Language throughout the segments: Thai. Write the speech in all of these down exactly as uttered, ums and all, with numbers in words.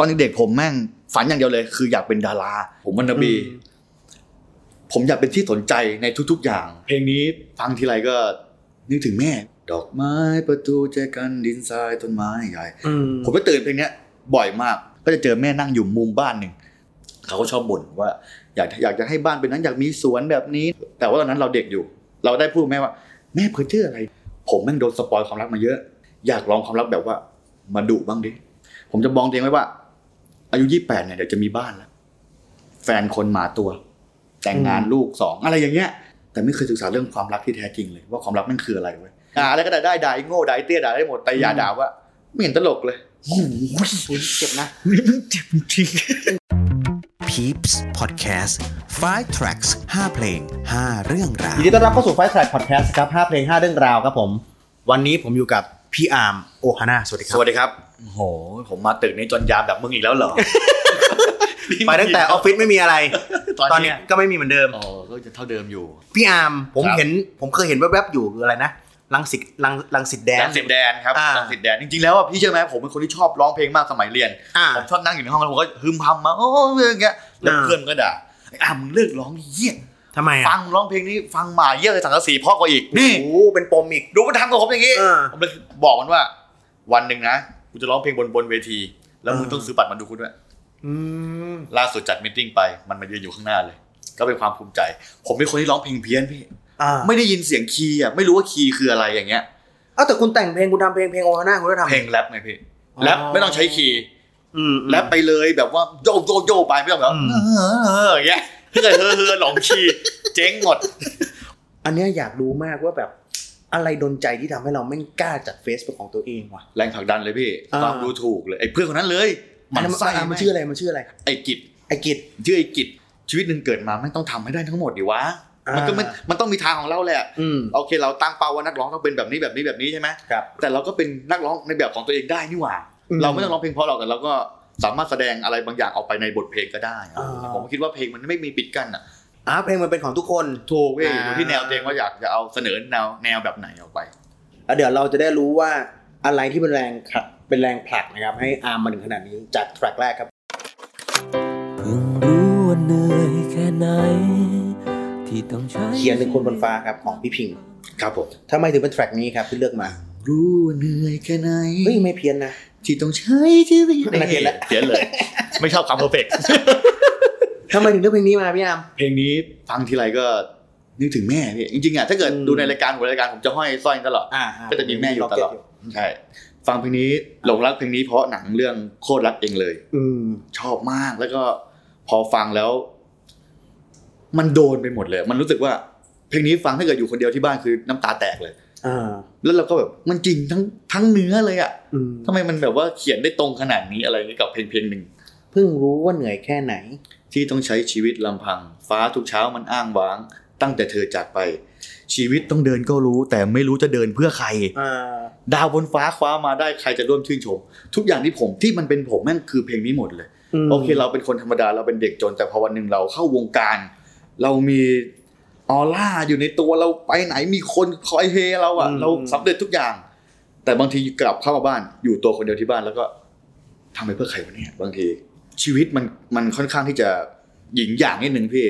ตอนเด็กผมแม่งฝันอย่างเดียวเลยคืออยากเป็นดาราผมวันนาบีผมอยากเป็นที่สนใจในทุกๆอย่างเพลงนี้ฟังทีไรก็นึกถึงแม่ดอกไม้ประตูใจกันดินทรายต้นไม้ใหญ่ผมก็ตื่นเพลงนี้บ่อยมากก็จะเจอแม่นั่งอยู่มุมบ้านหนึ่งเขาก็ชอบบ่นว่าอยากอยากจะให้บ้านเป็นนั้นอยากมีสวนแบบนี้แต่ว่าตอนนั้นเราเด็กอยู่เราได้พูดแม่ว่าแม่เพ้อเจ้ออะไรผมแม่งโดนสปอยความรักมาเยอะอยากลองความรักแบบว่ามาดุบ้างดิผมจะมองตัวเองไว้ว่าอายุยี่สิบแปดเนี่ยเดี๋ยวจะมีบ้านแล้วแฟนคนหมาตัวแต่งงานลูกสองอะไรอย่างเงี้ยแต่ไม่เคยศึกษาเรื่องความรักที่แท้จริงเลยว่าความรักมันคืออะไรเว้ยด่าอะไรก็ได้ได้ด่าโง่ด่าเตี้ยด่าได้หมดแต่อย่าด่าว่าไม่เห็นตลกเลยโอ้ยเจ็บนะเจ็บจริง Peeps Podcast ไฟว์ แทร็กส์ ห้าเพลงห้าเรื่องราวยินดีต้อนรับเข้าสู่ไฟว์ แทร็กส์ Podcast ครับห้าเพลงห้าเรื่องราวครับผมวันนี้ผมอยู่กับพี่อาร์มโอฮาน่าสวัสดีครับสวัสดีครับโอ้โหผมมาตึกนี้จนยามแบบมึงอีกแล้วเหรอไปตั้งแต่ออฟฟิศไม่มีอะไรตอนนี้ก็ไม่มีเหมือนเดิมอ๋อก็จะเท่าเดิมอยู่พี่อาร์มผมเห็นผมเคยเห็นแวบๆอยู่คืออะไรนะรังสิตรังรังสิตแดนรังสิตแดนครับรังสิตแดนจริงๆแล้วอ่ะพี่เชื่อไหมผมเป็นคนที่ชอบร้องเพลงมากสมัยเรียนผมชอบนั่งอยู่ในห้องแล้วผมก็ฮึมพำมาโอ้ยอย่างเงี้ยแล้วเพื่อนก็ด่าอ่ะมึงเลิกร้องเยี่ยทำไมฟังร้องเพลงนี้ฟังหมาเยี่ยเลยสังกะสีพ่อกว่าอีกนี่โอ้เป็นปมอีกดูมันทำกับผมอย่างงี้ผมเลยบอกมันว่าวันนึงนะกูจะร้องเพลงบนบนเวทีแล้วมึงต้องซื้อบัตรมาดูกูด้วยล่าสุดจัดมีตติ้งไปมันมายืนอยู่ข้างหน้าเลยก็เป็นความภูมิใจผมเป็นคนที่ร้องเพลงเพี้ยนพี่ไม่ได้ยินเสียงคีย์อ่ะไม่รู้ว่าคีย์คืออะไรอย่างเงี้ยอ้าวแต่คุณแต่งเพลงคุณทำเพลงเพลงโอฮาน่าคุณได้ทำเพลงแรปไงพี่แรปไม่ต้องใช้คีย์แรปไปเลยแบบว่าโยโยโยไปไม่ต้องแบบอย่างเงี้ยถ้าเกิดเฮ่อเฮ่อหลงคีย์เจ๊งหมดอันเนี้ยอยากรู้มากว่าแบบอะไรดลใจที่ทำให้เราไม่กล้าจัดเฟซบุ๊กของตัวเองว่ะแรงผลักดันเลยพี่ความดูถูกเลยไอ้เพื่อนคนนั้นเลยมันไส้มันชื่ออะไรมันชื่ออะไรไอ้กิจไอ้กิจชื่อไอ้กิจชีวิตนึงเกิดมาไม่ต้องทำให้ได้ทั้งหมดดิวะมันก็มันมันต้องมีทางของเราแหละโอเคเราตั้งเป้าว่านักร้องต้องเป็นแบบนี้แบบนี้แบบนี้ใช่ไหมครับแต่เราก็เป็นนักร้องในแบบของตัวเองได้นี่หว่าเราไม่ต้องร้องเพลงเพราะหรอกแต่เราก็สามารถแสดงอะไรบางอย่างออกไปในบทเพลงก็ได้ผมคิดว่าเพลงมันไม่มีปิดกั้นอ่ะอ่าเพลงมันเป็นของทุกคนถูกเว้ยอยู่ที่แนวเพลงว่าอยากจะเอาเสนอแนวแนวแบบไหนออกไปแล้วเดี๋ยวเราจะได้รู้ว่าอะไรที่เป็นแรงขัดเป็นแรงผลักนะครับให้อาร์มมาถึงขนาดนี้จากแทร็กแรกครับเพิ่งรู้ว่าเหนื่อยแค่ไหนที่ต้องใช้เขียนเป็นคนบนฟ้าครับของพี่พิงค์ครับผมทำไมถึงเป็นแทร็กนี้ครับที่เลือกมารู้ว่าเหนื่อยแค่ไหนเฮ้ยไม่เพี้ยนนะที่ต้องใช้ที่ไม่เพี้ยนละเพี้ยนเลยไม่ชอบคำเพอร์เฟกต์ทำไมถึงเลือกเพลงนี้มาพี่อาร์มเพลงนี้ฟังทีไรก็นึกถึงแม่พี่จริงๆอ่ะถ้าเกิดดูในรายการหัวรายการผมจะห้อยสร้อยตลอดก็จะมีแม่อยู่ตลอดใช่ฟังเพลงนี้หลงรักเพลงนี้เพราะหนังเรื่องโคตรรักเองเลยอืมชอบมากแล้วก็พอฟังแล้วมันโดนไปหมดเลยมันรู้สึกว่าเพลงนี้ฟังถ้าเกิดอยู่คนเดียวที่บ้านคือน้ำตาแตกเลยอ่าแล้วเราก็แบบมันจริงทั้งทั้งเนื้อเลยอ่ะทำไมมันแบบว่าเขียนได้ตรงขนาดนี้อะไรนี้กับเพลงเพลงนึงเพิ่งรู้ว่าเหนื่อยแค่ไหนที่ต้องใช้ชีวิตลำพังฟ้าทุกเช้ามันอ้างว้างตั้งแต่เธอจากไปชีวิตต้องเดินก็รู้แต่ไม่รู้จะเดินเพื่อใครดาวบนฟ้าคว้ามาได้ใครจะร่วมชื่นชมทุกอย่างที่ผมที่มันเป็นผมแม่งคือเพลงนี้หมดเลยโอเคเราเป็นคนธรรมดาเราเป็นเด็กจนแต่พอวันนึงเราเข้าวงการเรามีออร่าอยู่ในตัวเราไปไหนมีคนคอยเฮเราอ่ะเราสำเร็จทุกอย่างแต่บางทีกลับเข้ามาบ้านอยู่ตัวคนเดียวที่บ้านแล้วก็ทำไปเพื่อใครวะเนี่ยบางทีชีวิตมันมันค่อนข้างที่จะหญิงอย่างนิดนึงพี่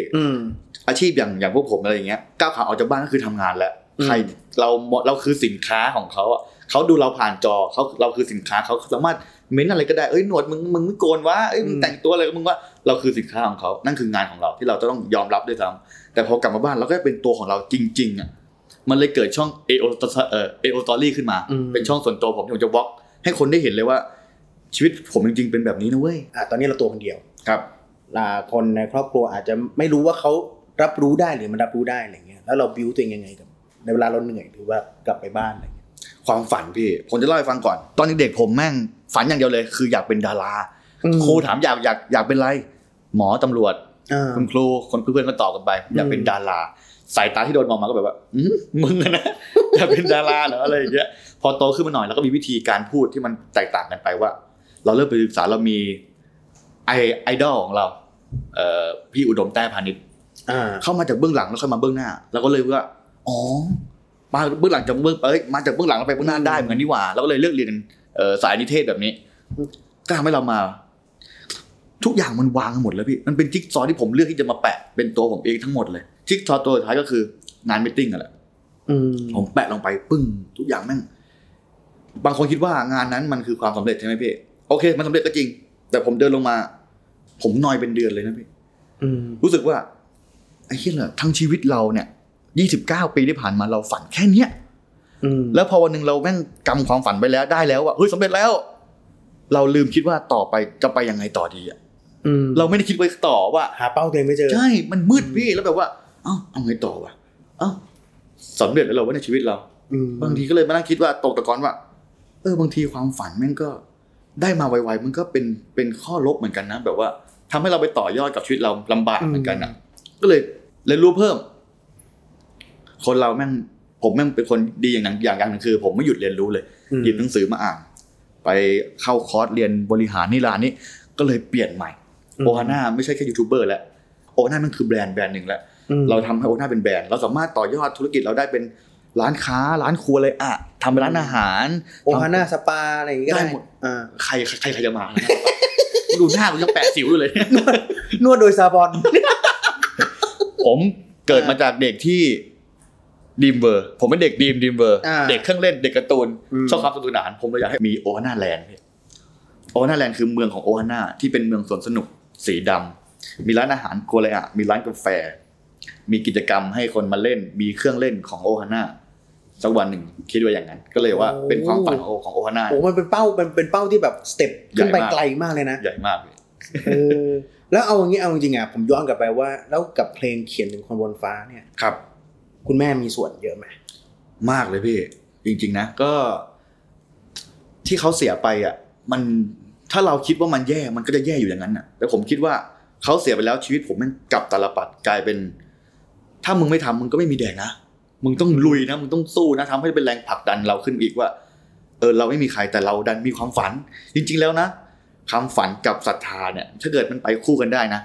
อาชีพอย่างอย่างพวกผมอะไรอย่างเงี้ยก้าวขาออกจากบ้านก็คือทำงานแล้วใครเราเราคือสินค้าของเขาอ่ะเขาดูเราผ่านจอเขาเราคือสินค้าเขาสามารถเม้นอะไรก็ได้เอ้ยหนวดมึงมึงไม่โกนวะเอ้ยมึงแต่งตัวอะไรก็มึงว่าเราคือสินค้าของเขานั่นคืองานของเราที่เราจะต้องยอมรับด้วยซ้ำแต่พอกลับมาบ้านเราก็เป็นตัวของเราจริงๆอ่ะมันเลยเกิดช่อง เอ โอ เอ่อ เอ โอ Story ขึ้นมาเป็นช่องส่วนตัวผมที่ผมจะบล็อกให้คนได้เห็นเลยว่าชีวิตผมจริงๆเป็นแบบนี้นะเว้ยอ่ะตอนนี้เราตัวคนเดียวครับคนในครอบครัวอาจจะไม่รู้ว่าเขารับรู้ได้หรือมันรับรู้ได้อะไรเงี้ยแล้วเราบิ้วตัวเองยังไงกับในเวลาเราเหนื่อยหรือว่ากลับไปบ้านอะไรเงี้ยความฝันพี่ผมจะเล่าให้ฟังก่อนตอนเด็กผมแม่งฝันอย่างเดียวเลยคืออยากเป็นดาราครูถามอยากอยากอยากเป็นอะไรหมอตำรวจคุณครูคนเพื่อนๆก็ตอบกันไปอยากเป็นดาราสายตาที่โดนมองมาก็แบบว่ามึงนะอยากเป็นดาราเหรออะไรอย่างเงี้ยพอโตขึ้นมาหน่อยแล้วก็มีวิธีการพูดที่มันแตกต่างกันไปว่าเราเริ่มไปศึกษาเรามีไอไอดอลของเราเอ่อพี่อุดมแต้พานิชเข้ามาจากเบื้องหลังแล้วค่อยมาเบื้องหน้าแล้วก็เลยว่าอ๋อมาเบื้องหลังจากเบื้องเอ้ยมาจากเบื้องหลังแล้วไปเบื้องหน้าได้เหมือนกันนี่หว่าแล้วก็เลยเลือกเรียนเอ่อสายนิเทศแบบนี้ก็ทำให้เรามา ทุกอย่างมันวางหมดแล้วพี่มันเป็นจิ๊กซอว์ที่ผมเลือกที่จะมาแปะเป็นตัวผมเองทั้งหมดเลยจิ๊กซอว์ตัวสุดท้ายก็คืองานมีตติ้งอ่ะแหละผมแปะลงไปปึ้งทุกอย่างแม่งบางคนคิดว่างานนั้นมันคือความสำเร็จใช่ไหมพี่โอเคมันสำเร็จก็จริงแต่ผมเดินลงมาผมนอยเป็นเดือนเลยนะพี่รู้สึกว่าไอ้เหี้ยเหรอทั้งชีวิตเราเนี่ยยี่สิบเก้าปีที่ผ่านมาเราฝันแค่เนี้ยแล้วพอวันนึงเราแม่งกำความฝันไปแล้วได้แล้วอ่ะเฮ้ยสำเร็จแล้วเราลืมคิดว่าต่อไปจะไปยังไงต่อดีอ่ะเราไม่ได้คิดไปต่อว่าหาเป้าตัวเองไม่เจอใช่มันมืดพี่แล้วแบบว่าเอ้าเอาไงต่อวะเอ้าสำเร็จแล้วเราว่าในชีวิตเราบางทีก็เลยมานั่งคิดว่าตกตะกอนว่าเออบางทีความฝันแม่งก็ได้มาไวๆมันก็เป็นเป็นข้อลบเหมือนกันนะแบบว่าทำให้เราไปต่อยอดกับชีวิตเราลำบากเหมือนกันอ่ะก็เลยเรียนรู้เพิ่มคนเราแม่งผมแม่งเป็นคนดีอย่างหนึ่งอย่างอย่างหนึ่งคือผมไม่หยุดเรียนรู้เลยหยิบหนังสือมาอ่านไปเข้าคอร์สเรียนบริหารนี่ร้านนี้ก็เลยเปลี่ยนใหม่โอฮาน่าไม่ใช่แค่ยูทูบเบอร์แล้วโอฮาน่ามันคือแบรนด์แบรนด์หนึ่งแล้วเราทำให้โอฮาน่าเป็นแบรนด์เราสามารถต่อยอดธุรกิจเราได้เป็นร้านค้าร้านครัวเลยอ่ะทำเป็นร้านอาหารโอฮาน่าสปาอะไรอย่างเงี้ยได้หมดใครใครใครจะมาดูหน้ากูยังแปะสิวอยู่เลยนวดโดยซาบอนผมเกิดมาจากเด็กที่ดีมเวอร์ผมเป็นเด็กดีมดีมเวอร์เด็กเครื่องเล่นเด็กการ์ตูนชอบความสนุกสนานผมเลยอยากให้มีโอฮาน่าแลนด์โอฮาน่าแลนด์คือเมืองของโอฮาน่าที่เป็นเมืองสวนสนุกสีดำมีร้านอาหารโกเรอะมีร้านกาแฟมีกิจกรรมให้คนมาเล่นมีเครื่องเล่นของโอฮาน่าสักวันหนึ่งคิดว่าอย่างนั้นก็เลยว่าเป็นความฝันของของโอฮาน่าโอ้มันเป็นเป้ามันเป็นเป้าที่แบบสเต็ปขึ้นไปไกลมากเลยนะใหญ่มากเลยเออแล้วเอาอย่างงี้เอาจริงๆอ่ะผมย้อนกลับไปว่าแล้วกับเพลงเขียนถึงคนบนฟ้าเนี่ยครับคุณแม่มีส่วนเยอะไหมมากเลยพี่จริงๆนะก็ที่เขาเสียไปอ่ะมันถ้าเราคิดว่ามันแย่มันก็จะแย่อยู่อย่างนั้นอ่ะแต่ผมคิดว่าเขาเสียไปแล้วชีวิตผมมันกลับตาลปัตรกลายเป็นถ้ามึงไม่ทำมึงก็ไม่มีแดงนะมึงต้องลุยนะมึงต้องสู้นะทำให้เป็นแรงผลักดันเราขึ้นอีกว่าเออเราไม่มีใครแต่เราดันมีความฝันจริงๆแล้วนะความฝันกับศรัทธาเนี่ยถ้าเกิดมันไปคู่กันได้นะ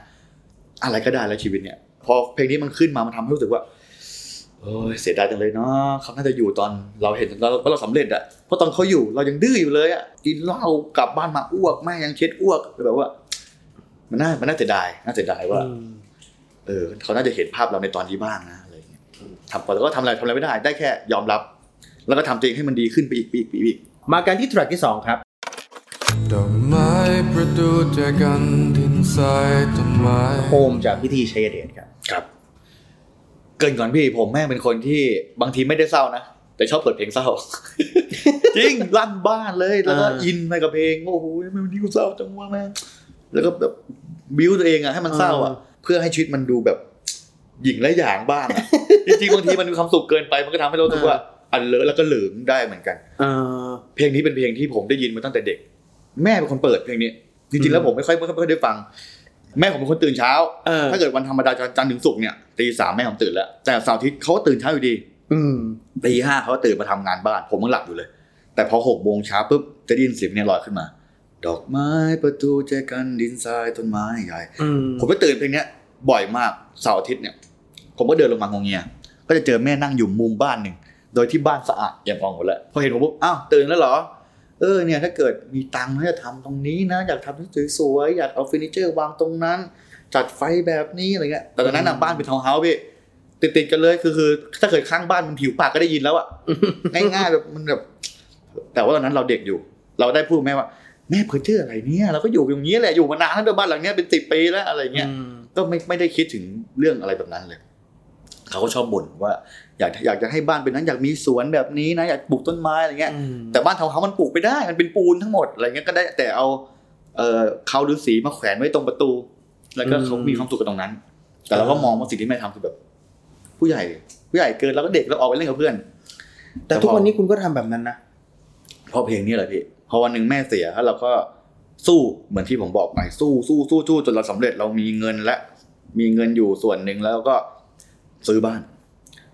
อะไรก็ได้แล้วชีวิตเนี่ยพอเพลงนี้มันขึ้นมามันทำให้รู้สึกว่าโอ้ยเสียดายจังเลยเนาะเขาน่าจะอยู่ตอนเราเห็นเราว่าเราสำเร็จอะเพราะตอนเขาอยู่เรายังดื้ออยู่เลยอะกินเหล้ากลับบ้านมาอ้วกแม่ยังเช็ดอ้วกแบบว่ามันน่ามันน่าเสียดายน่าเสียดายว่าเออเขาน่าจะเห็นภาพเราในตอนนี้บ้างนะอะไรอย่างเงี้ยทำไปแล้วก็ทำอะไรทำอะไรไม่ได้ได้แค่ยอมรับแล้วก็ทำตัวเองให้มันดีขึ้นไปอีกปีกปีกมาการที่แทร็กที่สองครับดอกไม้ประดู่ใจกันดินทรายต้นไม้โฮมจากพิธีชัยเดชครับครับเกินก่อนพี่ผมแม่เป็นคนที่บางทีไม่ได้เศร้านะแต่ชอบเปิดเพลงเศร้า จริงลั่นบ้านเลยแล้วก็อินไปกับเพลงโอ้โหไม่วันนี้กูเศร้าจังวะแม่แล้วก็แบบบิ้วตัวเองอะให้มันเศร้าอะเพื่อให้ชีวิตมันดูแบบหญิงและหยางบ้างอ่ะจริงๆบางทีมันมีความสุขเกินไปมันก็ทำให้เรารู้สึกว่าอันเลอะแล้วก็เหลิงได้เหมือนกันเพลงนี้เป็นเพลงที่ผมได้ยินมาตั้งแต่เด็กแม่เป็นคนเปิดเพลงนี้จริงๆแล้วผมไม่ค่อยไม่ค่อยได้ฟังแม่ผมเป็นคนตื่นเช้าถ้าเกิดวันธรรมดาจันทร์ถึงศุกร์เนี่ยตีสามแม่ผมตื่นแล้วแต่เสาร์อาทิตย์เขาตื่นเช้าอยู่ดีตีห้าเขาตื่นมาทำงานบ้านผมยังหลับอยู่เลยแต่พอหกโมงเช้าปุ๊บจะได้ยินเสียงเนี่ยลอยขึ้นมาดอกไม้ประตูใจกันดินทรายต้นไม้ใหญ่ผมก็ตื่นเพลงนี้บ่อยมากเสาร์อาทิตย์เนี่ยผมก็เดินลงมางงเงียก็จะเจอแม่นั่งอยู่มุมบ้านหนึ่งโดยที่บ้านสะอาดเอี่ยมอ่องหมดแล้วพอเห็นผมปุ๊บอ้าวตื่นแล้วเหรอเออเนี่ยถ้าเกิดมีตังค์จะทำตรงนี้นะอยากทำที่สวยๆอยากเอาเฟอร์นิเจอร์วางตรงนั้นจัดไฟแบบนี้อะไรเงี้ยแต่ตอนนั้นบ้านเป็นทาวน์เฮาส์พี่ติดๆกันเลยคือคือถ้าเกิดข้างบ้านมันผิวปากก็ได้ยินแล้วอ่ะ ง่ายๆแบบมันแบบแต่ว่าตอนนั้นเราเด็กอยู่เราได้พูดแม่ว่าแม่เพิ่งเจออะไรเนี่ยเราก็อยู่อย่างนี้แหละอยู่มานานแล้วบ้านหลังเนี้ยเป็นสิบปีแล้วอะไรเงี้ยก็ไม่ไม่ได้คิดถึงเรื่องอะไรแบบนั้นเลยเขาก็ชอบบ่นว่าอยากอยากจะให้บ้านเป็นนั้นอยากมีสวนแบบนี้นะอยากปลูกต้นไม้อะไรเงี้ยแต่บ้านเขาเขามันปลูกไปได้มันเป็นปูนทั้งหมดอะไรเงี้ยก็ได้แต่เอาเอ่อเขาฤาษีมาแขวนไว้ตรงประตูแล้วก็เขามีความสุขกับตรงนั้นแต่เราก็มองว่าสิ่งที่แม่ทำคือแบบผู้ใหญ่ผู้ใหญ่เกินแล้วก็เด็กแล้วออกไปเล่นกับเพื่อนแต่ทุกวันนี้คุณก็ทำแบบนั้นนะเพราะเพลงนี้แหละพี่พอวันนึงแม่เสียแล้วเราก็สู้เหมือนที่ผมบอกไปสู้สู้สู้สู้จนเราสำเร็จเรามีเงินและมีเงินอยู่ส่วนหนึ่งแล้วก็ซื้อบ้าน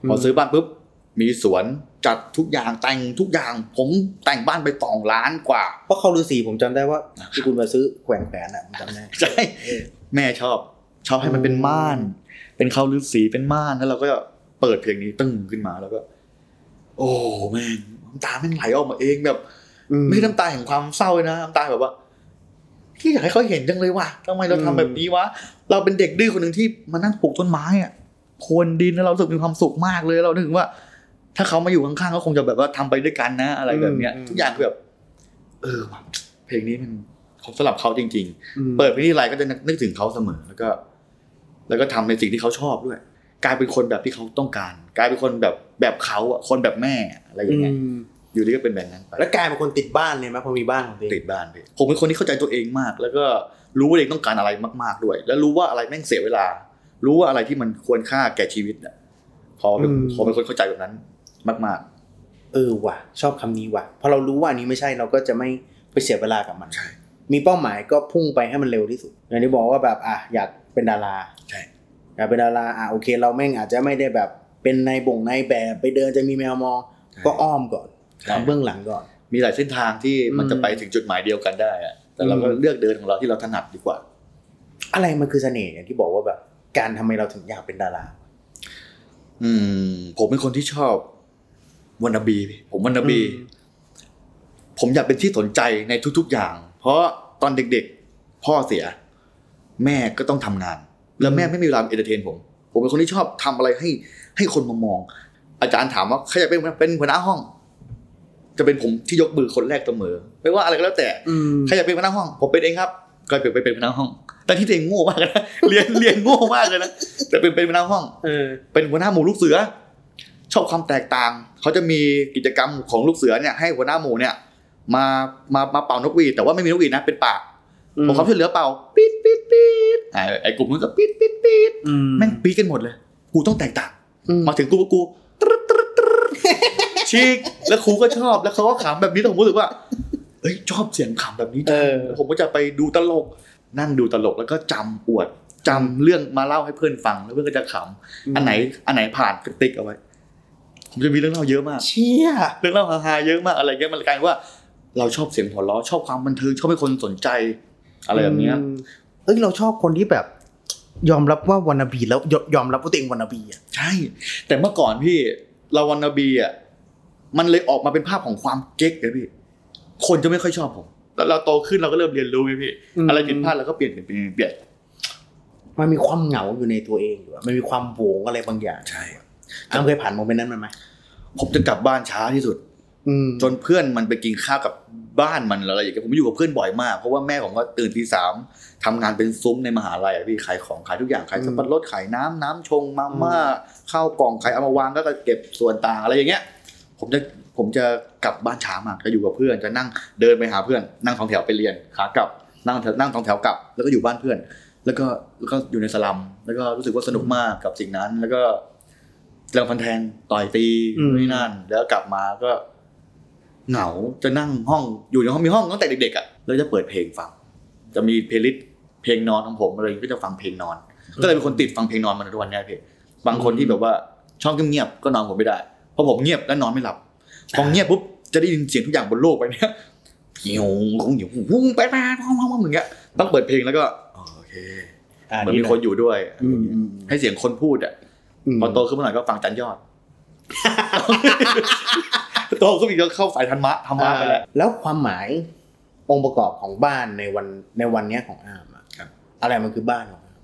พอซื้อบ้านปุ๊บมีสวนจัดทุกอย่างแต่งทุกอย่างผมแต่งบ้านไปสองล้านกว่าเพราะเขาฤาษีผมจำได้ว่าที่คุณมาซื้อแขวนแขวนอ่ะผมจำได้ใช่แม่ชอบชอบให้มันเป็นม่านเป็นเขาฤาษีเป็นม่านแล้วเราก็เปิดเพลงนี้ตึ้งขึ้นมาแล้วก็โอ้แม่น้ำตาแม่งไหลออกมาเองแบบไม่น้ำตาแห่งความเศร้าเลยนะน้ำตาแบบว่า ที่อยากให้เขาเห็นจังเลยว่ะทำไมเราทำแบบนี้วะเราเป็นเด็กดื้อคนหนึ่งที่มานั่งปลูกต้นไม้อ่ะโคนดินแล้วเรารู้สึกมีความสุขมากเลยเราถึงว่าถ้าเขามาอยู่ข้างๆก็คงจะแบบว่าทำไปด้วยกันนะอะไรแบบเนี้ยทุกอย่างแบบเออเพลงนี้มันเขาสำหรับเขาจริงๆเปิดเพลงที่ไรก็จะนึกถึงเขาเสมอแล้วก็แล้วก็ทำในสิ่งที่เขาชอบด้วยกลายเป็นคนแบบที่เขาต้องการกลายเป็นคนแบบแบบเขาอ่ะคนแบบแม่อะไรอย่างเงี้ยอยู่ดีก็เป็นแบบนั้นไปแล้วกลายเป็นคนติดบ้านเลยมั้ยพอมีบ้านของตัวเองติดบ้านพี่ผมเป็นคนที่เข้าใจตัวเองมากแล้วก็รู้ว่าตัวเองต้องการอะไรมากๆด้วยแล้วรู้ว่าอะไรแม่งเสียเวลารู้ว่าอะไรที่มันควรค่าแก่ชีวิตอ่ะพอเป็นพอเป็นคนเข้าใจแบบนั้นมากๆเออว่ะชอบคำนี้ว่ะพอเรารู้ว่าอันนี้ไม่ใช่เราก็จะไม่ไปเสียเวลากับมันมีเป้าหมายก็พุ่งไปให้มันเร็วที่สุดอย่างที่บอกว่าแบบอ่ะอยากเป็นดาราใช่อยากเป็นดาราอ่ะโอเคเราแม่งอาจจะไม่ได้แบบเป็นนายบ่งนายแบบไปเดินจะมีแมวมองก็อ้อมก่อนทำเบื้องหลังก่อนมีหลายเส้นทางที่มันจะไปถึงจุดหมายเดียวกันได้อะแต่เราก็เลือกเดินของเราที่เราถนัดดีกว่าอะไรมันคือเสน่ห์อย่างที่บอกว่าแบบการทำไมเราถึงอยากเป็นดาราอืมผมเป็นคนที่ชอบวรรณบีผมวรรณบีผมอยากเป็นที่สนใจในทุกๆอย่างเพราะตอนเด็กๆพ่อเสียแม่ก็ต้องทำงานแล้วแม่ไม่มีเวลาเอนเตอร์เทนผมผมเป็นคนที่ชอบทำอะไรให้ให้คนมามองอาจารย์ถามว่าใครอยากเป็นเป็นหัวหน้าห้องจะเป็นผมที่ยกมือคนแรกเสมอไม่ว่าอะไรก็แล้วแต่ใครอยากเป็นหัวหน้าห้องผมเป็นเองครับก็เปลี่ยนไปเป็นหัวหน้าห้องแต่ที่ตัวเองโง่มากนะเรียนเรียนโง่มากเลยนะแต่เป็นเป็นหัวหน้าห้องเป็นหัวหน้าหมู่ลูกเสือชอบความแตกต่างเขาจะมีกิจกรรมของลูกเสือเนี่ยให้หัวหน้าหมู่เนี่ยมามามาเป่านกหวีดแต่ว่าไม่มีนกหวีดนะเป็นปากผมเขาช่วยเหลือเป่าปี๊ดปี๊ดปี๊ดไอ้ไอ้กลุ่มนั้นก็ปี๊ดปี๊ดปี๊ดแม่งปี๊ดกันหมดเลยกูต้องแตกต่างมาถึงกูก็กูชิคแล้วครูก็ชอบแล้วเขาก็ขำแบบนี้ผมรู้สึกว่าเอ้ยชอบเสียงขำแบบนี้จังผมก็จะไปดูตลกนั่งดูตลกแล้วก็จำอวดจำเรื่องมาเล่าให้เพื่อนฟังแล้วเพื่อนก็จะขำอันไหนอันไหนผ่านก็ติ๊กเอาไว้ผมจะมีเรื่องเล่าเยอะมากเชี่ยเรื่องเล่าฮาๆเยอะมากอะไรเงี้ยมันกลายว่าเราชอบเสียงหัวเราะชอบความบันเทิงชอบให้คนสนใจอะไรแบบนี้เอ้ยเราชอบคนที่แบบยอมรับว่าวรรณบีแล้วยอมรับว่าตัวเองวรรณบีอ่ะใช่แต่เมื่อก่อนพี่เราวรรณบีอ่ะมันเลยออกมาเป็นภาพของความเก๊กเลยพี่คนจะไม่ค่อยชอบผมแล้วเราโตขึ้นเราก็เริ่มเรียนรู้ไงพี่อะไรผิดพลาดเราก็เปลี่ยนเปลี่ยนเปลี่ยนมันมีความเหงาอยู่ในตัวเองอยู่มันมีความโหวงอะไรบางอย่างใช่จำเคยผ่านโมเมนต์นั้นมันไหมผมจะกลับบ้านช้าที่สุดจนเพื่อนมันไปกินข้าวกับบ้านมันอะไรอย่างเงี้ยผมอยู่กับเพื่อนบ่อยมากเพราะว่าแม่ผมก็ตื่นตีสามทำงานเป็นซุ้มในมหาลัยพี่ขายของขายทุกอย่างขายสับปะรดขายน้ำน้ำชงมาม่าข้าวกล่องขายเอามาวางก็จะเก็บส่วนต่างอะไรอย่างเงี้ยผมจะผมจะกลับบ้านช้ามากจะอยู่กับเพื่อนจะนั่งเดินไปหาเพื่อนนั่งสองแถวไปเรียนขากลับนั่งนั่งสองแถวกลับแล้วก็อยู่บ้านเพื่อนแล้วก็แล้วก็อยู่ในสลัมแล้วก็รู้สึกว่าสนุกมากกับสิ่งนั้นแล้วก็เรื่องฟันแทงต่อยตีนู่นนั่นแล้วกลับมาก็เหงาจะนั่งห้องอยู่ในห้องมีห้องตั้งแต่เด็กๆอ่ะแล้วจะเปิดเพลงฟังจะมีเพลย์ลิสต์เพลงนอนของผมอะไรก็จะฟังเพลงนอนก็เลยเป็นคนติดฟังเพลงนอนมาทุกวันเนี่ยพี่บางคนที่แบบว่าชอบเงียบๆก็นอนผมไม่ได้เพราะผมเงียบและนอนไม่หลับพอเงียบปุ๊บจะได้ยินเสียงทุกอย่างบนโลกไปเนี่ยเหี่ยวของเหี่ยววุ้งไปมาห้องๆอย่างเงี้ยต้องเปิดเพลงแล้วก็โอเคเหมือนมีคนอยู่ด้วยให้เสียงคนพูดอ่ะพอโตขึ้นมาหน่อยก็ฟังจันยอดโตขึ้นอีกก็เข้าสายธรรมะธรรมะไปแล้วแล้วความหมายองค์ประกอบของบ้านในวันในวันนี้ของอามอ่ะอะไรมันคือบ้านของอาม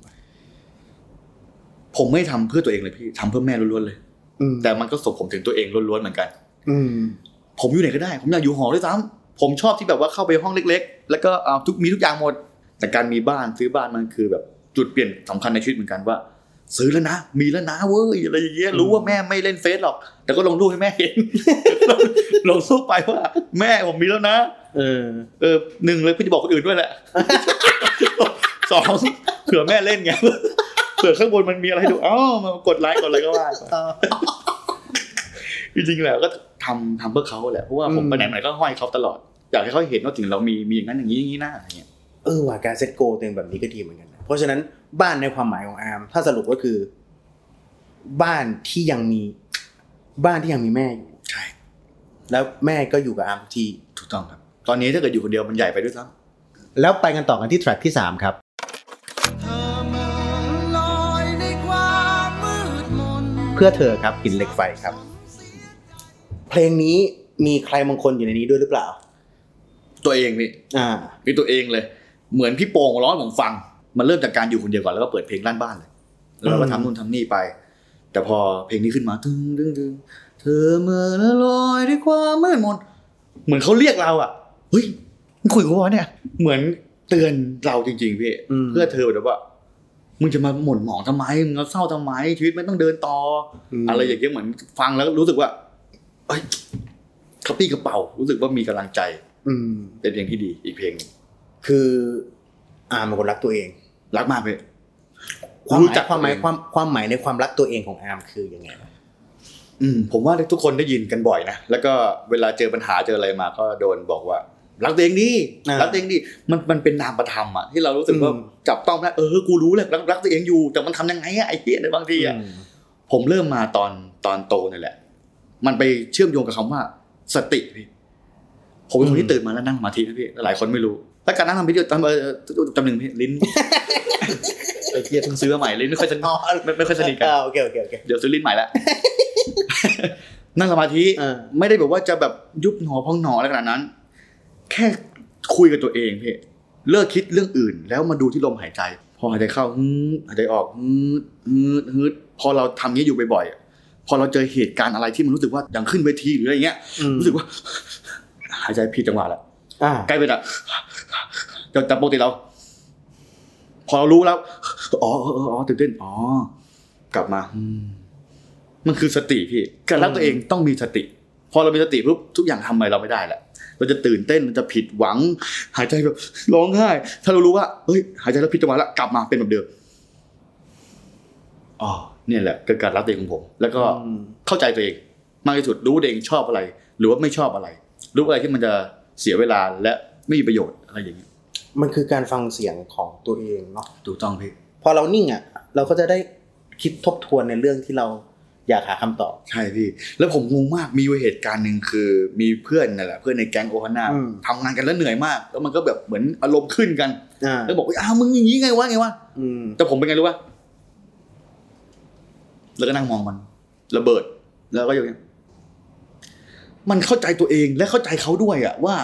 ผมไม่ทำเพื่อตัวเองเลยพี่ทำเพื่อแม่ล้วนๆเลยแต่มันก็ส่งผมถึงตัวเองล้วนๆเหมือนกันผมอยู่ไหนก็ได้ผมอยากอยู่หอด้วยซ้ำผมชอบที่แบบว่าเข้าไปห้องเล็กๆแล้วก็ทุกมีทุกอย่างหมดแต่การมีบ้านซื้อบ้านมันคือแบบจุดเปลี่ยนสำคัญในชีวิตเหมือนกันว่าซื้อแล้วนะมีแล้วนะเว้ยอะไรอย่างเงี้ยรู้ว่าแม่ไม่เล่นเฟซหรอกแต่ก็ลงรูปให้แม่เห็นลงรูปไปว่าแม่ผมมีแล้วนะเออเออหนึ่งเลยเพื่อจะบอกคนอื่นด้วยแหละสองเผื่อแม่เล่นไงเผื่อข้างบนมันมีอะไรดูอ๋อมากดไลค์กดอะไรก็ว่าจริงๆแล้วก็ทำทำเพื่อเขาแหละเพราะว่าผมไปไหนไหนก็ห้อยเขาตลอดอยากให้เขาเห็นว่าถึงเรามีมีอย่างนั้นอย่างนี้อย่างนี้หน้าอะไรเงี้ยเออว่าการเซ็ตโกตัวเองแบบนี้ก็ดีเหมือนกันเพราะฉะนั้นบ้านในความหมายของอาร์มถ้าสรุปก็คือบ้านที่ยังมีบ้านที่ยังมีแม่อยู่ใช่แล้วแม่ก็อยู่กับอาร์มที่ถูกต้องครับตอนนี้ถ้าเกิดอยู่คนเดียวมันใหญ่ไปด้วยซ้ำแล้วไปกันต่อกันที่แทร็กที่สามครับเพื่อเธอครับหินเหล็กไฟครับเพลงนี้มีใครบางคนอยู่ในนี้ด้วยหรือเปล่าตัวเองนี่อ่ามีตัวเองเลย เหมือนพี่โป่งร้องผมฟังมันเริ่มจากการอยู่คนเดียวก่อนแล้วก็เปิดเพลงลั่นบ้านเลยแล้วเราก็ทำนู่นทำนี่ไปแต่พอเพลงนี้ขึ้นมาตึงตึงตึงเธอเมื่อลอยด้วยความมืดมนเหมือนเขาเรียกเราอ่ะเฮ้ยมึงคุยกับวะเนี่ยเหมือนเตือนเราจริงๆพี่เพื่อเธอแบบว่ามึงจะมาหม่นหมองทำไมมึงเศร้าทำไมชีวิตมันต้องเดินต่ออะไรอย่างเงี้ยเหมือนฟังแล้วรู้สึกว่าเอ้ยกระปี้กระเป๋ารู้สึกว่ามีกำลังใจเป็นเพลงที่ดีอีกเพลงคืออาร์มเป็นคนรักตัวเองรักมากเลยความรู้จักความหมายความความหมายในความรักตัวเองของอาร์มคือยังไงอืมผมว่าทุกคนได้ยินกันบ่อยนะแล้วก็เวลาเจอปัญหาเจออะไรมาก็โดนบอกว่ารักตัวเองดิรักตัวเองดิมันมันเป็นนามประธรรมอ่ะที่เรารู้สึกว่าจับต้องได้เออกูรู้แหละรักรักตัวเองอยู่แต่มันทำยังไงอะไอ้เหี้ยในบางทีอ่ะผมเริ่มมาตอนตอนโตนี่แหละมันไปเชื่อมโยงกับคำว่าสติพี่ผมเป็นคนที่ตื่นมาแล้วนั่งสมาธินะพี่หลายคนไม่รู้แล้วการนั่งทำพิธีทำเออจำหนึ่งพี่ลิ้นไอ้เหี้ยเพิ่งซื้อมาใหม่ลิ้นไม่ค่อยจะนอนไม่ค่อยสนิทกันโอเคโอเคโอเคเดี๋ยวซื้อลิ้นใหม่ละนั่งสมาธิไม่ได้แบบว่าจะแบบยุบหนอพองหนออะไรขนาดนั้นแค่คุยกับตัวเองพี่เลิกคิดเรื่องอื่นแล้วมาดูที่ลมหายใจพอหายใจเข้าฮึดหายใจออกฮึดฮึดฮึดพอเราทำนี้อยู่บ่อยๆพอเราเจอเหตุการณ์อะไรที่มันรู้สึกว่าอย่างขึ้นเวทีหรืออะไรเงี้ยรู้สึกว่าหายใจผิดจังหวะแล้วใกล้ไปละแต่ปกติเราพอเรารู้แล้วอ๋ออ๋อตื่นเต้นอ๋อกลับมามันคือสติพี่การรักตัวเองต้องมีสติพอเรามีสติปุ๊บทุกอย่างทำอะไรเราไม่ได้แหละเราจะตื่นเต้นเราจะผิดหวังหายใจแบบร้องไห้ถ้าเรารู้ว่าเฮ้ยหายใจแล้วผิดจังหวะแล้วกลับมาเป็นแบบเดิมอ๋อเนี่ยแหละคือการรักตัวเองของผมแล้วก็เข้าใจตัวเองมากที่สุดรู้ตัวเองชอบอะไรหรือว่าไม่ชอบอะไรรู้อะไรที่มันจะเสียเวลาและไม่มีประโยชน์อะไรอย่างนี้มันคือการฟังเสียงของตัวเองเนาะถูกต้องพี่พอเรานิ่งอ่ะเราก็จะได้คิดทบทวนในเรื่องที่เราอยากหาคำตอบใช่พี่แล้วผมงงมากมีเหตุการณ์นึงคือมีเพื่อนนั่นแหละเพื่อนในแก๊งโอฮาน่าทำงานกันแล้วเหนื่อยมากแล้วมันก็แบบเหมือนอารมณ์ขึ้นกันแล้วบอกว่าอ้าวมึงอย่างนี้ไงวะไงวะแต่ผมเป็นไงรู้ป่ะแล้วก็นั่งมองมันระเบิดแล้วก็อย่างนี้มันเข้าใจตัวเองและเข้าใจเขาด้วยอะว่า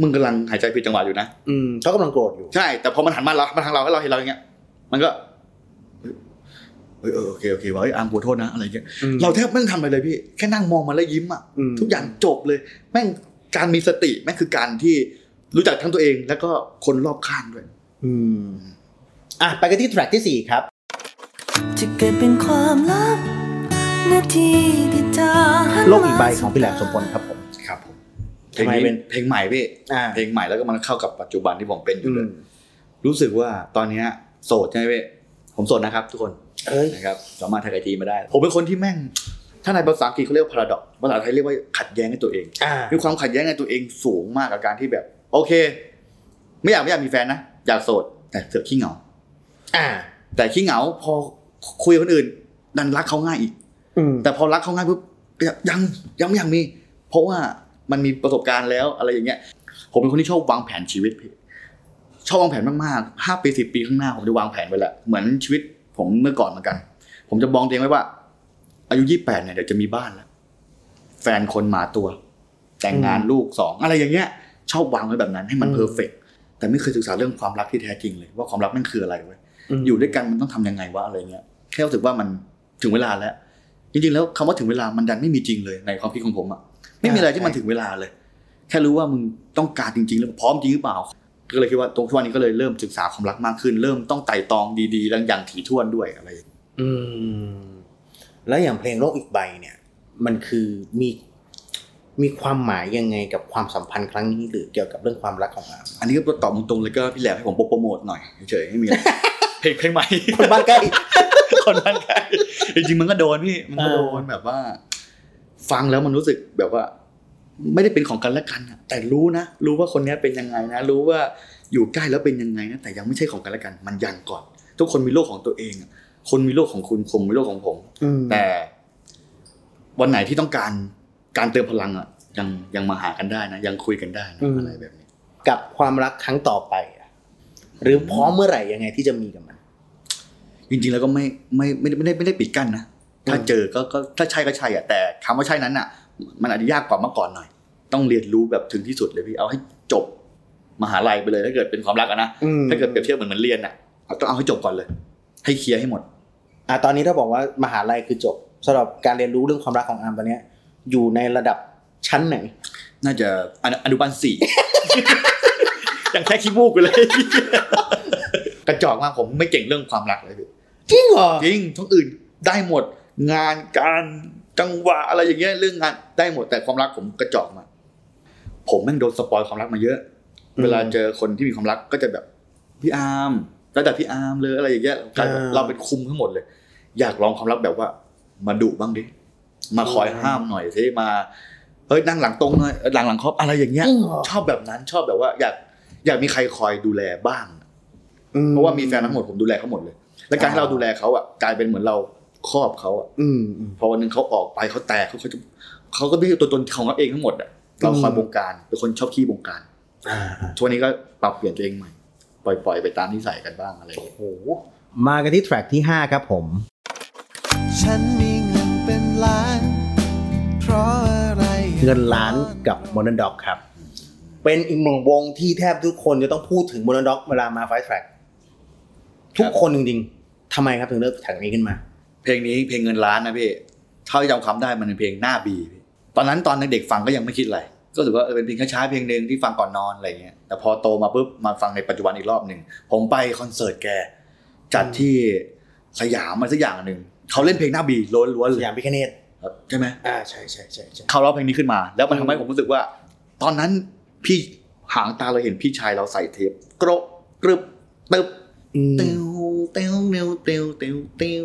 มึงกำลังหายใจผิดจังหวะอยู่นะเขากำลังโกรธอยู่ใช่แต่พอมันหันมาเรามาทางเราแล้วเราเห็นเราอย่างเงี้ยมันก็โอเคโอเควะไอ้อามขอโทษนะอะไรเงี้ยเราแทบไม่ต้องทำอะไรเลยพี่แค่นั่งมองมันแล้วยิ้มอ่ะทุกอย่างจบเลยแม่งการมีสติแม่งคือการที่รู้จักทั้งตัวเองแล้วก็คนรอบข้างด้วยอืมอ่ะไปกันที่แทร็กที่สี่ครับจะเกิดเป็นความลับนาทีที่เธอโลกอีกใบของพี่แหลมสมพลครับผมครับผมเพลงนี้เป็นเพลงใหม่พี่เพลงใหม่แล้วก็มันเข้ากับปัจจุบันที่ผมเป็นอยู่เลยรู้สึกว่าตอนนี้โสดใช่ไหมพี่ผมโสดนะครับทุกคนนะครับสามารถทายทีมาได้ผมเป็นคนที่แม่งถ้าในภาษาอังกฤษเขาเรียกว่า paradox ภาษาไทยเรียกว่าขัดแย้งในตัวเองมีความขัดแย้งในตัวเองสูงมากกับการที่แบบโอเคไม่อยากไม่อยากมีแฟนนะอยากโสดแต่เสือกขี้เหงาแต่ขี้เหงาพอคุยกับคนอื่นดันรักเขาง่ายอีกแต่พอรักเขาง่ายปุ๊บยังยังไม่อยากมีเพราะว่ามันมีประสบการณ์แล้วอะไรอย่างเงี้ยผมเป็นคนที่ชอบวางแผนชีวิตชอบวางแผนมากๆห้าปีสิบปีข้างหน้าผมจะวางแผนไว้แล้วเหมือนชีวิตผมเมื่อก่อนเหมือนกันผมจะมองตัวเองไว้ว่าอายุยี่สิบแปดเนี่ยเดี๋ยวจะมีบ้านแล้วแฟนคนหมาตัวแต่งงานลูกสองอะไรอย่างเงี้ยชอบวางไว้แบบนั้นให้มันเพอร์เฟคแต่ไม่เคยศึกษาเรื่องความรักที่แท้จริงเลยว่าความรักมันคืออะไรเว้ยอยู่ด้วยกันมันต้องทำยังไงวะอะไรเงี้ยแค่รู้สึกว่ามันถึงเวลาแล้วจริงๆแล้วคำว่าถึงเวลามันดันไม่มีจริงเลยในความคิดของผมอ่ะไม่มีอะไรที่มันถึงเวลาเลยแค่รู้ว่ามึงต้องการจริงๆแล้วพร้อมจริงหรือเปล่าก็เลยคิดว่าตรงทุกวันนี้ก็เลยเริ่มศึกษาความรักมากขึ้นเริ่มต้องไต่ตองดีๆอย่างถี่ถ้วนด้วยอะไรอืมแล้วอย่างเพลงโลกอีกใบเนี่ยมันคือมีมีความหมายยังไงกับความสัมพันธ์ครั้งนี้หรือเกี่ยวกับเรื่องความรักของเราอันนี้ก็ตอบตรงๆเลยก็พี่แหลมให้ผมโปรโมทหน่อยเฉยๆไม่มีเพลงเพลงใหม่คนบ้านใกล้คนบ้านใกล้จริงๆมันก็โดนพี่มันก็โดนแบบว่าฟังแล้วมันรู้สึกแบบว่าไม่ได้เป็นของกันและกันนะแต่รู้นะรู้ว่าคนนี้เป็นยังไงนะรู้ว่าอยู่ใกล้แล้วเป็นยังไงนะแต่ยังไม่ใช่ของกันและกันมันยังก่อนทุกคนมีโลกของตัวเองคนมีโลกของคุณผมมีโลกของผมแต่วันไหนที่ต้องการการเติมพลังอ่ะยังยังมาหากันได้นะยังคุยกันได้นะอะไรแบบนี้กับความรักครั้งต่อไปหรือพร้อมเมื่อไหร่ยังไงที่จะมีกับมันจริงๆแล้วก็ไม่ไม่ไม่ได้ไม่ได้ปิดกั้นนะถ้าเจอก็ถ้าใช่ก็ใช่อ่ะแต่คำว่าใช่นั้นอ่ะมันอาจจะยากกว่าเมื่อก่อนหน่อยต้องเรียนรู้แบบถึงที่สุดเลยพี่เอาให้จบ มหาลัยไปเลยถ้าเกิดเป็นความรักนะถ้าเกิดเปรียบเทียบเหมือนเหมือนเรียนอ่ะต้องเอาให้จบก่อนเลยให้เคลียร์ให้หมดอ่ะตอนนี้ถ้าบอกว่ามหาลัยคือจบสำหรับการเรียนรู้เรื่องความรักของอาร์มตอนนี้อยู่ในระดับชั้นไหนน่าจะอนุบาลสี่ยังแค่ขี้มูกอยู่เลยกระจอกมากผมไม่เก่งเรื่องความรักเลยจริงเหรอจริงทั้งอื่นได้หมดงานการจังหวะอะไรอย่างเงี้ยเรื่องงานได้หมดแต่ความรักผมกระจอกมากผมแม่งโดนสปอยความรักมาเยอะเวลาเจอคนที่มีความรักก็จะแบบพี่อาร์มแล้วแต่พี่อาร์มเลยอะไรอย่างเงี้ยเราเป็นคุมทั้งหมดเลยอยากลองความรักแบบว่ามาดุบ้างดิมาคอยห้ามหน่อยสิมาเอ้ยนั่งหลังตรงหน่อยหลังหลังครอบอะไรอย่างเงี้ยชอบแบบนั้นชอบแบบว่าอยากอยากมีใครคอยดูแลบ้างเพราะว่ามีแฟนทั้งหมดผมดูแลเขาหมดเลยและการที่เราดูแลเขาอ่ะกลายเป็นเหมือนเราครอบเขาอ่ะพอวันนึงเขาออกไปเขาแตกเขาเขาเขาก็เป็นตัวตนของเขาเองทั้งหมดอ่ะเราคอยบงการเป็นคนชอบขี้บงการช่วงนี้ก็ปรับเปลี่ยนตัวเองใหม่ปล่อยๆไปตามนิสัยกันบ้างอะไรโอ้โหมากันที่แทร็กที่ห้าครับผมฉันมีเงินเป็นล้านเพราะอะไรเงินล้านกับ Modern Dog ครับเป็นอีกหนึ่งวงที่แทบทุกคนจะต้องพูดถึง Modern Dog เวลามา ไฟว์แทร็ก ทุกคนจริงๆทำไมครับถึงเลือกแทร็กนี้ขึ้นมาเพลงนี้เพลงเงินล้านนะพี่เท่าที่จำคำได้มันเป็นเพลงหน้าบีตอนนั้นตอนเด็กๆฟังก็ยังไม่คิดอะไรก็รู้สึกว่าเออเป็นเพลงช้าๆเพลงนึงที่ฟังก่อนนอนอะไรเงี้ยแต่พอโตมาปุ๊บมาฟังในปัจจุบันอีกรอบนึงผมไปคอนเสิร์ตแกจัดที่สยามมาสักอย่างนึงเขาเล่นเพลงหน้าบีล้วนๆเลยสยามพิคเนตใช่ไหมอ่าใช่ใช่ใช่ใช่เขาร้องเพลงนี้ขึ้นมาแล้วมันทำให้ผมรู้สึกว่าตอนนั้นพี่หางตาเราเห็นพี่ชายเราใส่เทปกรบกรึบตึบเตียวเตียวเตียวเตียวเตียวเตียว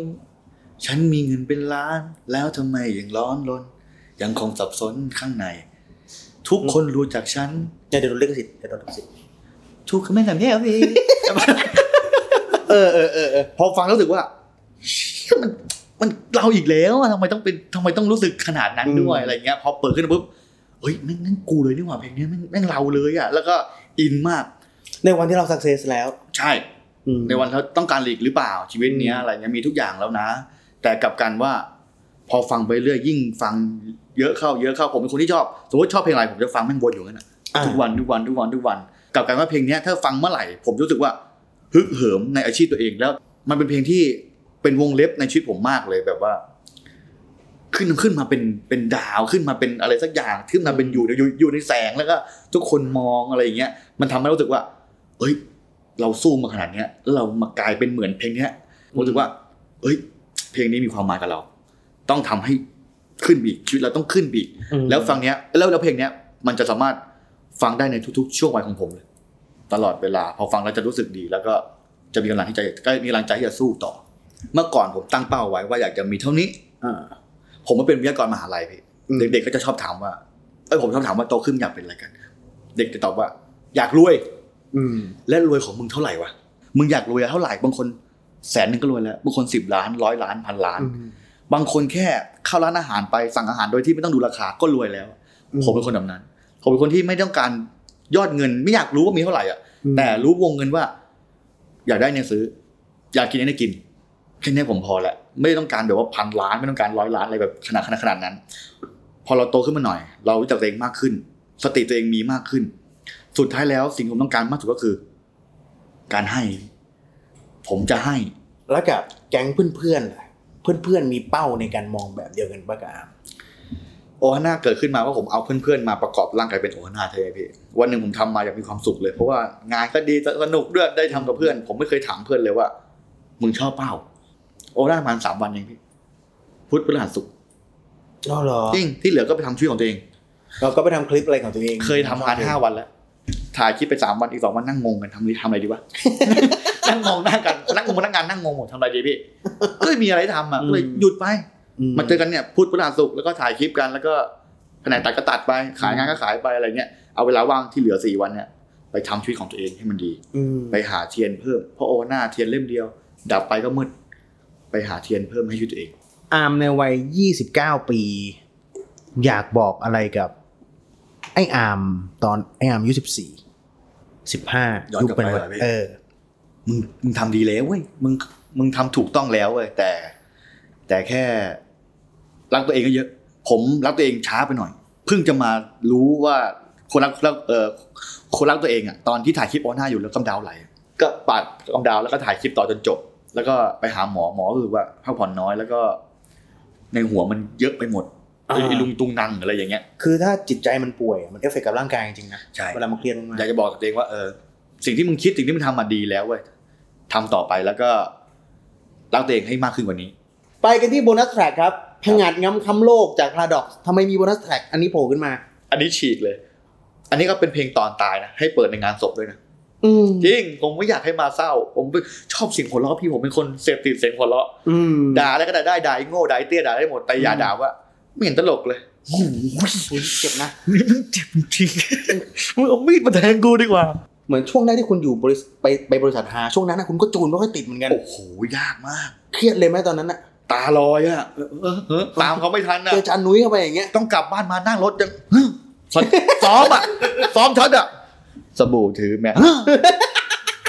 ฉันมีเงินเป็นล้านแล้วทำไมยังร้อนรนยังคงสับสนข้างในทุกคนรู้จักฉันจะโดนเลิกสิทธิ์จะโดนเลิกสิทธิ์ทุกคนไม่ทำแย่พี่เออเออเออเออพอฟังรู้สึกว่ามันมันเราอีกแล้วทำไมต้องเป็นทำไมต้องรู้สึกขนาดนั้นด้วยอะไรเงี้ยพอเปิดขึ้นปุ๊บเฮ้ยนั่นนั่นกูเลยนี่หว่าเพลงนี้แม่งแม่งเราเลยอ่ะแล้วก็อินมากในวันที่เราสักเซสแล้วใช่ในวันที่ต้องการหลีกหรือเปล่าชีวิตเนี้ยอะไรเงี้ยมีทุกอย่างแล้วนะแต่กลับกันว่าพอฟังไปเรื่อยยิ่งฟังเยอะเข้าเยอะเข้าผมเป็นคนที่ชอบสมมติชอบเพลงอะไรผมจะฟังแม่งวนอยู่งั้นน่ะทุกวันทุกวันทุกวันทุกวันกลับกันว่าเพลงเนี้ยถ้าฟังเมื่อไหร่ผมรู้สึกว่าฮึกเหิมในอาชีพตัวเองแล้วมันเป็นเพลงที่เป็นวงเล็บในชีวิตผมมากเลยแบบว่าขึ้นขึ้นมาเป็นเป็นดาวขึ้นมาเป็นอะไรสักอย่างขึ้นมาเป็นอยู่อยู่อยู่ในแสงแล้วก็ทุกคนมองอะไรอย่างเงี้ยมันทำให้รู้สึกว่าเอ้ยเราสู้มาขนาดเนี้ยแล้วเรามากลายเป็นเหมือนเพลงเนี้ยรู้สึกว่าเอ้ยเพลงนี้มีความหมายกับเราต้องทำให้ขึ้นบีกชีวิตเราต้องขึ้นบีกแล้วฟังเนี้ยแล้วแล้วเพลงเนี้ยมันจะสามารถฟังได้ในทุกๆช่วงวัยของผมเลยตลอดเวลาพอฟังแล้วจะรู้สึกดีแล้วก็จะมีกำลังใจก็มีกำลังใจที่จะสู้ต่อเมื่อก่อนผมตั้งเป้าไว้ว่าอยากจะมีเท่านี้ผมมาเป็นวิทยากรมหาลัยพี่เด็กๆก็จะชอบถามว่าเอ้ยผมชอบถามว่าโตขึ้นอยากเป็นอะไรกันเด็กจะตอบว่าอยากรวยและรวยของมึงเท่าไหร่วะมึงอยากรวยเท่าไหร่บางคนแสนนึงก็รวยแล้วบางคนสิบล้านร้อยล้านพันล้านบางคนแค่เข้าร้านอาหารไปสั่งอาหารโดยที่ไม่ต้องดูราคาก็รวยแล้วผมเป็นคนแบบนั้นผมเป็นคนที่ไม่ต้องการยอดเงินไม่อยากรู้ว่ามีเท่าไหร่อ่ะแต่รู้วงเงินว่าอยากได้เนี่ยซื้ออยากกินเนี่ยกินแค่นี้ผมพอละไม่ต้องการแบบว่าพันล้านไม่ต้องการร้อยล้านอะไรแบบขนาดขนาดขนาดนั้นพอเราโตขึ้นมาหน่อยเรารู้จักตัวเองมากขึ้นสติตัวเองมีมากขึ้นสุดท้ายแล้วสิ่งที่ผมต้องการมากสุดก็คือการให้ผมจะให้แล้วกับแก๊งเพื่อนๆเพื่อนๆมีเป้าในการมองแบบเดียวกันป่ะครับโอฮาน่าเกิดขึ้นมาว่าผมเอาเพื่อนๆมาประกอบร่างกายเป็นโอฮาน่าใช่ไหมพี่วันหนึ่งผมทำมาอยากมีความสุขเลยเพราะว่างานก็ดีสนุกด้วยได้ทำกับเพื่อนผมไม่เคยถามเพื่อนเลยว่ามึงชอบเป้าโอฮาน่าประมาณสามวันเองพี่พุธพฤหัสศุกร์อ๋อเหรอจริงที่เหลือก็ไปทำชีวิตของตัวเองเราก็ไปทำคลิปอะไรของตัวเองเคยทำงานห้าวันแล้วถ่ายคลิปไปสามวันอีกสองวันนั่งงงกันทำนี่ทำอะไรดีวะนั่งงงหน้ากันนั่งงงพนักงานนั่งงงหมดทำอะไรดีพี่ก็เลยมีอะไรทำอ่ะเลยหยุดไปมาเจอกันเนี่ยพูดประหลาดสุขแล้วก็ถ่ายคลิปกันแล้วก็แผนกตัดก็ตัดไปขายงานก็ขายไปอะไรเงี้ยเอาเวลาว่างที่เหลือสี่วันเนี่ยไปทำชีวิตของตัวเองให้มันดีไปหาเทียนเพิ่มเพราะโอหน้าเทียนเล่มเดียวดับไปก็มืดไปหาเทียนเพิ่มให้ชีวิตตัวเองอาร์มในวัยยี่สิบเก้าปีอยากบอกอะไรกับไอ้อาร์มตอนไอ้อาร์มอายุสิบสี่สิบห้ายุคเป็นแบบเออมึงมึงทำดีแล้วเว้ยมึงมึงทำถูกต้องแล้วเว้ยแต่แต่แค่รักตัวเองก็เยอะผมรักตัวเองช้าไปหน่อยเพิ่งจะมารู้ว่า คนรักเอ่อคนรักตัวเองอ่ะตอนที่ถ่ายคลิปออนหน้าอยู่แล้วกำดาวไหลก็ปาดกำดาวแล้วก็ถ่ายคลิปต่อจนจบแล้วก็ไปหาหมอหมอก็คือว่าพักผ่อนน้อยแล้วก็ในหัวมันเยอะไปหมดไอ้ลุงตุงนังอะไรอย่างเงี้ยคือถ้าจิตใจมันป่วยมันเอฟเฟกต์กับร่างกายจริงๆนะเวลามันเครียดมากอยากจะบอกกับตัวเองว่าเออสิ่งที่มึงคิดสิ่งที่มึงทำมาดีแล้วเว้ยทำต่อไปแล้วก็รักตัวเองให้มากขึ้นกว่านี้ไปกันที่โบนัสแทร็กครับผงาดง้ำค้ำโลกจาก พี อี พี ซี ดี โอ ซี ทำไมมีโบนัสแทร็กอันนี้โผล่ขึ้นมาอันนี้ฉีกเลยอันนี้ก็เป็นเพลงตอนตายนะให้เปิดในงานศพด้วยนะจริงผมไม่อยากให้มาเศร้าผมชอบเสียงหัวเราะพี่ผมเป็นคนเสพติดเสียงหัวเราะด่าอะไรก็ได้ได้ด่าโง่ด่าเตี้ยด่าได้หมดแต่อย่าด่าว่าไม่เห็นตลกเลยโอ้ยเจ็บนะมึงเจ็บจริงมึงเอามีดมาแทงกูดีกว่าเหมือนช่วงแรกที่คุณอยู่บริษัทไปไปบริษัทหาช่วงนั้นนะคุณก็จูนไม่ค่อยติดเหมือนกันโอ้โหยากมากเครียดเลยไหมตอนนั้นอะตาลอยอะตามเขาไม่ทันอะเจอจันนุ้ยเข้าไปอย่างเงี้ยต้องกลับบ้านมานั่งรถยังซ้อมอะซ้อมช็อตอะสบู่ถือแม่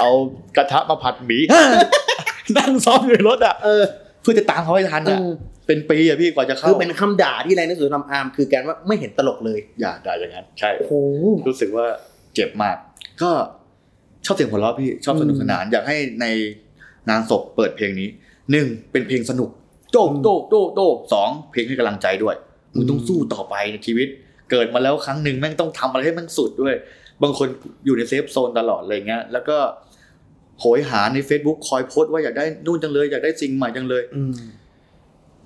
เอากระทะมาผัดหมี่นั่งซ้อมอยู่ในรถอะเพื่อจะตามเขาให้ทันอะเป็นปีอะพี่กว่าจะเข้าคือเป็นคำด่าที่ไรหนังสือทำอาร์มคือการว่าไม่เห็นตลกเลยอย่าด่าอย่างนั้นใช่โอ้โหรู้สึกว่าเจ็บมากก็ชอบเสียงหัวเราะพี่ชอบสนุกสนานอยากให้ในงานศพเปิดเพลงนี้หนึ่งเป็นเพลงสนุกโต้โต้โต้โต้สองเพลงให้กำลังใจด้วยมึงต้องสู้ต่อไปในชีวิตเกิดมาแล้วครั้งหนึ่งแม่งต้องทำอะไรให้มันสุดด้วยบางคนอยู่ในเซฟโซนตลอดอะไรเงี้ยแล้วก็โหยหาใน Facebook คอยโพสต์ว่าอยากได้นู่นจังเลยอยากได้สิ่งใหม่จังเลย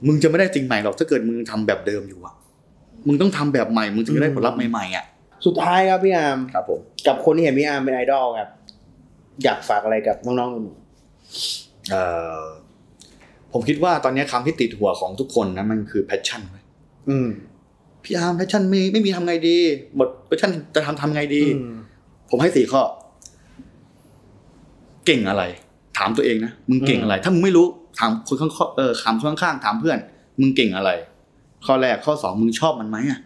มึงจะไม่ได้สิ่งใหม่หรอกถ้าเกิดมึงทำแบบเดิมอยู่อ่ะมึงต้องทำแบบใหม่มึงถึงจะได้ผลลัพธ์ใหม่ๆอ่ะสุดท้ายครับพี่อาร์มครับผมกับคนที่เห็นพี่อาร์มเป็นไอดอลครับอยากฝากอะไรกับน้องๆหนูๆเอ่อผมคิดว่าตอนนี้คำที่ติดหัวของทุกคนนะมันคือแพชชั่นเว้ยอืมพี่อาร์มแพชชั่นไม่ไม่มีทำไงดีหมดแพชชั่นจะทำทำไงดีผมให้สี่ข้อเก่งอะไรถามตัวเองนะมึงเก่งอะไรถ้ามึงไม่รู้ถามคนข้างเออถามคนข้างๆถามเพื่อนมึงเก่งอะไรข้อแรกข้อสองมึงชอบมันไหมอ่ะ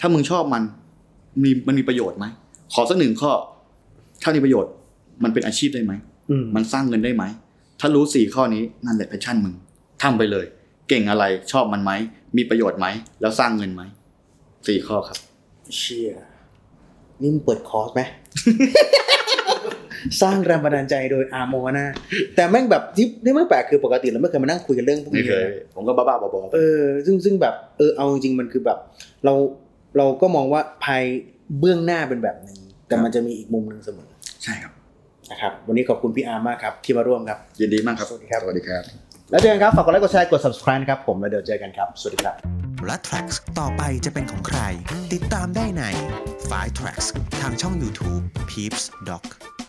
ถ้ามึงชอบมันมีมันมีประโยชน์ไหมขอสักหนึ่งข้อถ้ามีประโยชน์มันเป็นอาชีพได้ไหมมันสร้างเงินได้ไหมถ้ารู้สี่ข้อนี้นั่นแหละแพชชั่นมึงทำไปเลยเก่งอะไรชอบมันไหมมีประโยชน์ไหมแล้วสร้างเงินไหมสี่ข้อครับเชี่ยนี่มึงเปิดคอร์สไหม สร้างแรงบันดาลใจโดยอาร์โมน่าแต่แม่งแบบที่นี่ไม่แปลกคือปกติเราไม่เคยมานั่งคุยกันเรื่องพวกนี้เลยผมก็บ้าๆบอๆเออซึ่งซึ่งแบบเออเอาจริงๆมันคือแบบเราเราก็มองว่าภายเบื้องหน้าเป็นแบบนึงแต่มันจะมีอีกมุมนึงเสมอใช่ครับนะครับวันนี้ขอบคุณพี่อาร์มากครับที่มาร่วมครับยินดีมากครับสวัสดีครับสวัสดีครับแล้วเจอกันครับฝากกดไลค์กดแชร์กด Subscribe นะครับผมแล้วเดี๋ยวเจอกันครับสวัสดีครับและ แทร็กส์ ต่อไปจะเป็นของใครติดตามได้ใน ไฟว์ แทร็กส์ ทางช่อง YouTube PEEPZDOC